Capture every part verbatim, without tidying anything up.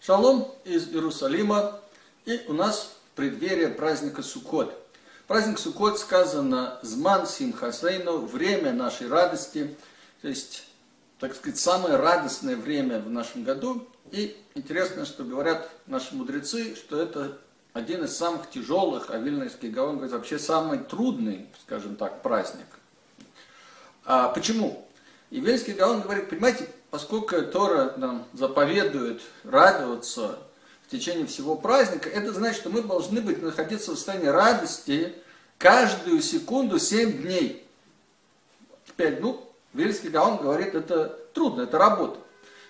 Шалом из Иерусалима. И у нас в преддверии праздника Суккот. Праздник Суккот сказано «Зман Симхасейну» – время нашей радости. То есть, так сказать, самое радостное время в нашем году. И интересно, что говорят наши мудрецы, что это один из самых тяжелых, а Вильненский гаон говорит, вообще самый трудный, скажем так, праздник. А почему? И Вильненский гаон говорит, понимаете, поскольку Тора нам заповедует радоваться в течение всего праздника, это значит, что мы должны быть находиться в состоянии радости каждую секунду семь дней. Теперь, ну, Вильненский гаон говорит, это трудно, это работа.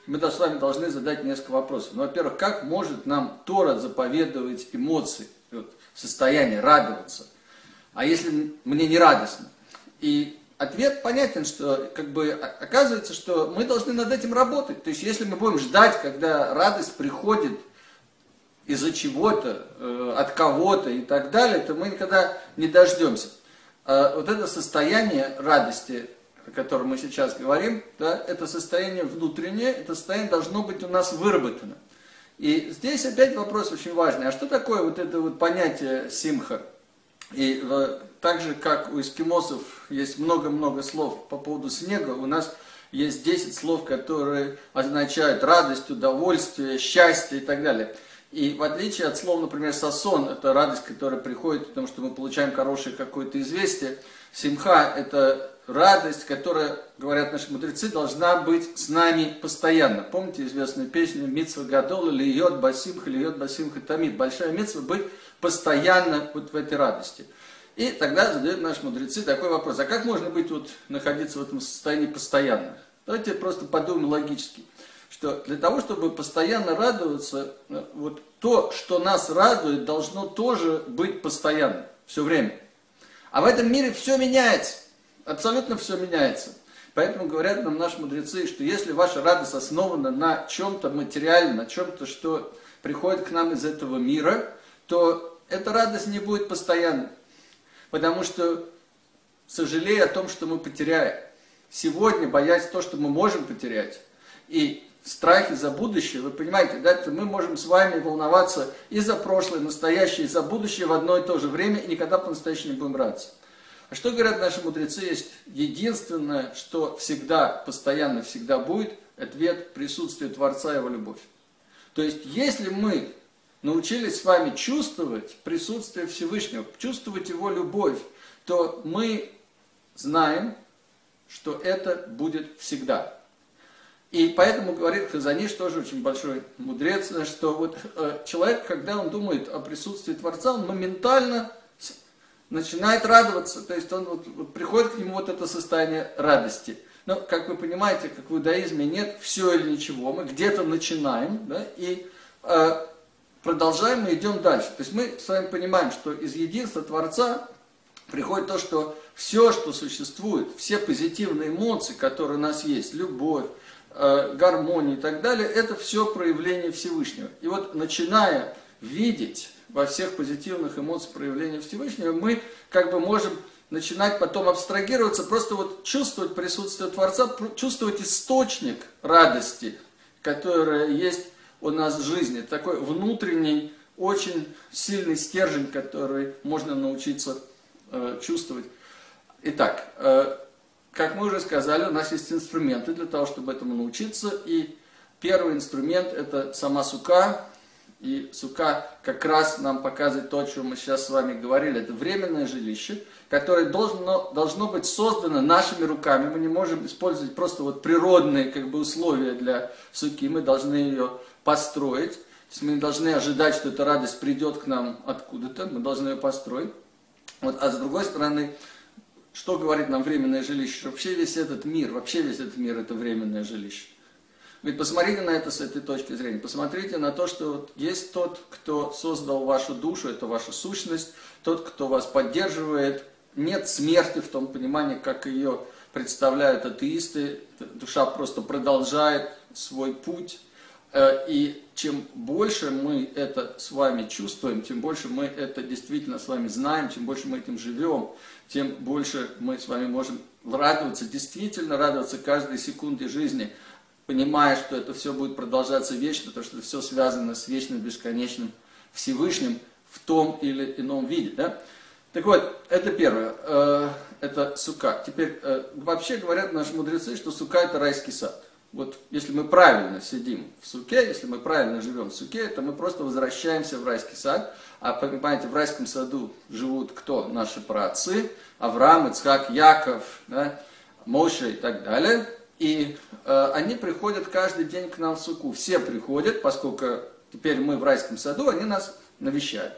Мы с вами должны задать несколько вопросов. Ну, во-первых, как может нам Тора заповедовать эмоции, вот, состояние, радоваться? А если мне не радостно? И ответ понятен, что как бы оказывается, что мы должны над этим работать. То есть, если мы будем ждать, когда радость приходит из-за чего-то, э, от кого-то и так далее, то мы никогда не дождемся. Э, вот это состояние радости, о котором мы сейчас говорим, да, это состояние внутреннее, это состояние должно быть у нас выработано. И здесь опять вопрос очень важный. А что такое вот это вот понятие симха? И э, так же, как у эскимосов есть много-много слов по поводу снега, у нас есть десять слов, которые означают радость, удовольствие, счастье и так далее. И в отличие от слов, например, «сасон» – это радость, которая приходит, потому что мы получаем хорошее какое-то известие, «симха» – это радость, которая, говорят наши мудрецы, должна быть с нами постоянно. Помните известную песню «Митсва гадола льет басимха, льет басимха тамид». Большая митсва быть постоянно вот в этой радости. И тогда задают наши мудрецы такой вопрос. А как можно быть вот, находиться в этом состоянии постоянно? Давайте просто подумаем логически. Что для того, чтобы постоянно радоваться, вот то, что нас радует, должно тоже быть постоянно, все время. А в этом мире все меняется. Абсолютно все меняется. Поэтому говорят нам наши мудрецы, что если ваша радость основана на чем-то материальном, на чем-то, что приходит к нам из этого мира, то эта радость не будет постоянной. Потому что, сожалея о том, что мы потеряем, сегодня боясь то, что мы можем потерять, и страхи за будущее, вы понимаете, да, мы можем с вами волноваться и за прошлое, и настоящее, и за будущее в одно и то же время, и никогда по-настоящему не будем радоваться. А что говорят наши мудрецы, есть единственное, что всегда, постоянно всегда будет, ответ присутствия Творца и Его любовь. То есть, если мы научились с вами чувствовать присутствие Всевышнего, чувствовать Его любовь, то мы знаем, что это будет всегда. И поэтому говорит Хазаниш, тоже очень большой мудрец, что вот э, человек, когда он думает о присутствии Творца, он моментально начинает радоваться, то есть он вот, вот, приходит к нему вот это состояние радости. Но, как вы понимаете, как в иудаизме нет все или ничего, мы где-то начинаем, да, и э, продолжаем и идем дальше. То есть мы с вами понимаем, что из единства Творца приходит то, что все, что существует, все позитивные эмоции, которые у нас есть, любовь, э, гармония и так далее, это все проявление Всевышнего. И вот начиная видеть во всех позитивных эмоциях проявления Всевышнего, мы как бы можем начинать потом абстрагироваться, просто вот чувствовать присутствие Творца, чувствовать источник радости, которая есть у нас в жизни. Такой внутренний, очень сильный стержень, который можно научиться э, чувствовать. Итак, э, как мы уже сказали, у нас есть инструменты для того, чтобы этому научиться. И первый инструмент – это сама сукка. И сукка как раз нам показывает то, о чем мы сейчас с вами говорили. Это временное жилище, которое должно, должно быть создано нашими руками. Мы не можем использовать просто вот природные как бы, условия для сукки. Мы должны ее построить. То есть мы не должны ожидать, что эта радость придет к нам откуда-то. Мы должны ее построить. Вот. А с другой стороны, что говорит нам временное жилище? Что вообще весь этот мир, вообще весь этот мир это временное жилище. Ведь посмотрите на это с этой точки зрения, посмотрите на то, что вот есть тот, кто создал вашу душу, это ваша сущность, тот, кто вас поддерживает. Нет смерти в том понимании, как ее представляют атеисты, душа просто продолжает свой путь. И чем больше мы это с вами чувствуем, тем больше мы это действительно с вами знаем, чем больше мы этим живем, тем больше мы с вами можем радоваться, действительно радоваться каждой секунде жизни. понимая, что это все будет продолжаться вечно, то, что все связано с вечным, бесконечным Всевышним в том или ином виде. Да? Так вот, это первое, э, это сукка. Теперь, э, вообще говорят наши мудрецы, что сукка это райский сад. Вот если мы правильно сидим в суке, если мы правильно живем в суке, то мы просто возвращаемся в райский сад. А понимаете, в райском саду живут кто? Наши праотцы, Авраам, Ицхак, Яков, да, Моше и так далее. И э, они приходят каждый день к нам в суку. Все приходят, поскольку теперь мы в райском саду, они нас навещают.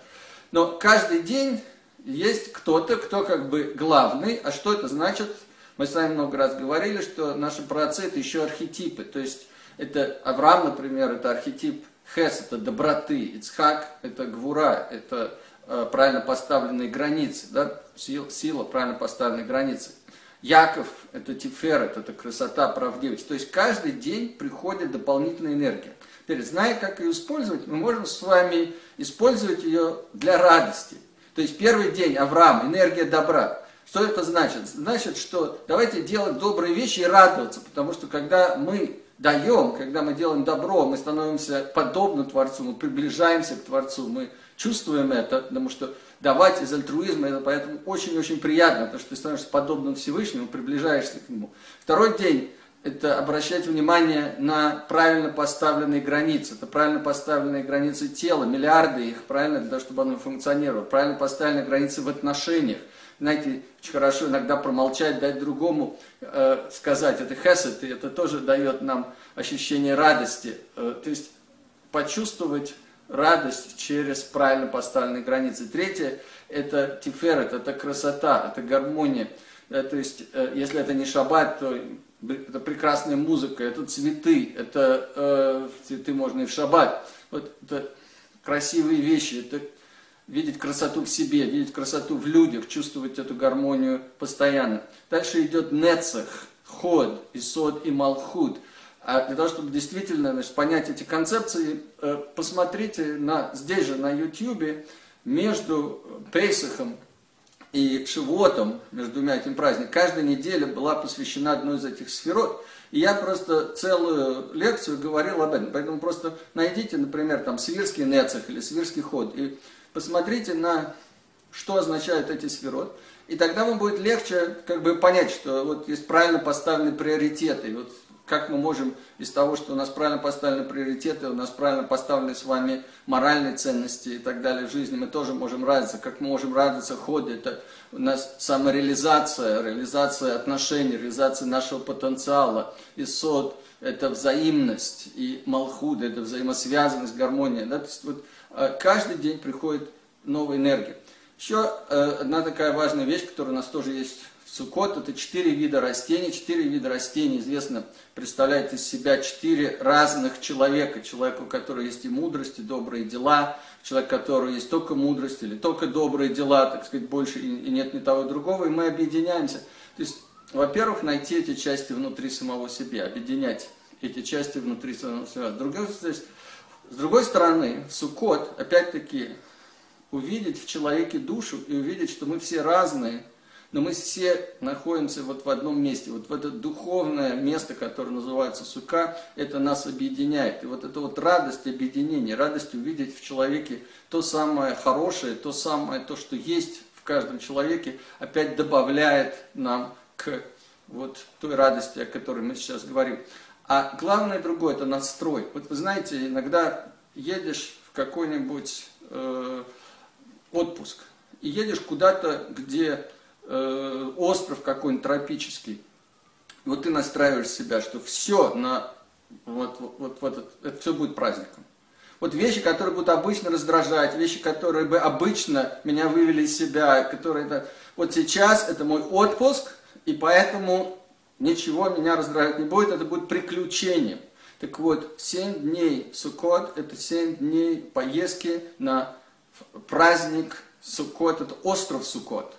Но каждый день есть кто-то, кто как бы главный. А что это значит? Мы с вами много раз говорили, что наши праотцы это еще архетипы. То есть это Авраам, например, это архетип Хес, это доброты, Ицхак, это Гвура, это э, правильно поставленные границы, да? Сила, сила правильно поставленной границы. Яков – это Тиферет, это красота, правдивость. То есть каждый день приходит дополнительная энергия. Теперь, зная, как ее использовать, мы можем с вами использовать ее для радости. То есть первый день Авраам – энергия добра. Что это значит? Значит, что давайте делать добрые вещи и радоваться, потому что когда мы даем, когда мы делаем добро, мы становимся подобны Творцу, мы приближаемся к Творцу, мы чувствуем это, потому что давать из альтруизма, это поэтому очень-очень приятно, потому что ты становишься подобным Всевышнему, приближаешься к Нему. Второй день – это обращать внимание на правильно поставленные границы, это правильно поставленные границы тела, миллиарды их, правильно, для того, чтобы оно функционировало, правильно поставленные границы в отношениях. Знаете, очень хорошо иногда промолчать, дать другому э, сказать, это хесед, и это тоже дает нам ощущение радости. Э, то есть почувствовать радость через правильно поставленные границы. Третье, это тиферет, это красота, это гармония. Э, то есть, э, если это не шаббат, то это прекрасная музыка, это цветы, это э, цветы можно и в шаббат. Вот, это красивые вещи, это видеть красоту в себе, видеть красоту в людях, чувствовать эту гармонию постоянно. Дальше идет нецах, ход, исод и малхуд. А для того, чтобы действительно, значит, понять эти концепции, посмотрите на, здесь же на ютьюбе между Пейсахом и Шивотом, между двумя этим праздниками, каждая неделя была посвящена одной из этих сферот. И я просто целую лекцию говорил об этом. Поэтому просто найдите, например, там свирский нецах или свирский ход и посмотрите на что означают эти сферот, и тогда вам будет легче как бы понять, что вот есть правильно поставлены приоритеты, и вот как мы можем из того, что у нас правильно поставлены приоритеты, у нас правильно поставлены с вами моральные ценности и так далее в жизни, мы тоже можем радоваться, как мы можем радоваться ходу, это у нас самореализация, реализация отношений, реализация нашего потенциала, исод, это взаимность, и малхуд, это взаимосвязанность, гармония, да? То есть вот каждый день приходит новая энергия. Еще э, одна такая важная вещь, которая у нас тоже есть в Суккот, это четыре вида растений. Четыре вида растений, известно, представляет из себя четыре разных человека. Человек, у которого есть и мудрость, и добрые дела. Человек, у которого есть только мудрость или только добрые дела, так сказать, больше и, и нет ни того, ни другого. И мы объединяемся. То есть, во-первых, найти эти части внутри самого себя, объединять эти части внутри самого себя. Другое, то есть, с другой стороны, в Суккот, опять-таки, увидеть в человеке душу и увидеть, что мы все разные, но мы все находимся вот в одном месте. Вот в это духовное место, которое называется Сукка, это нас объединяет. И вот эта вот радость объединения, радость увидеть в человеке то самое хорошее, то самое, то, что есть в каждом человеке, опять добавляет нам к вот той радости, о которой мы сейчас говорим. А главное другое, это настрой. Вот вы знаете, иногда едешь в какой-нибудь э, отпуск, и едешь куда-то, где э, остров какой-нибудь тропический, вот ты настраиваешь себя, что все, на, вот, вот, вот, вот, это все будет праздником. Вот вещи, которые будут обычно раздражать, вещи, которые бы обычно меня вывели из себя, которые это... Вот сейчас это мой отпуск, и поэтому... Ничего меня раздражать не будет, это будет приключением. Так вот, семь дней Суккот, это семь дней поездки на праздник Суккот, это остров Суккот.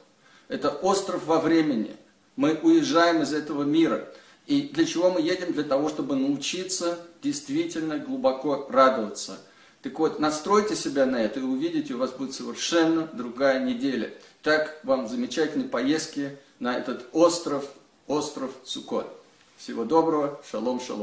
Это остров во времени. Мы уезжаем из этого мира. И для чего мы едем? Для того, чтобы научиться действительно глубоко радоваться. Так вот, настройте себя на это и увидите, у вас будет совершенно другая неделя. Так вам замечательные поездки на этот остров, остров Суккот. Всего доброго, шалом, шалом.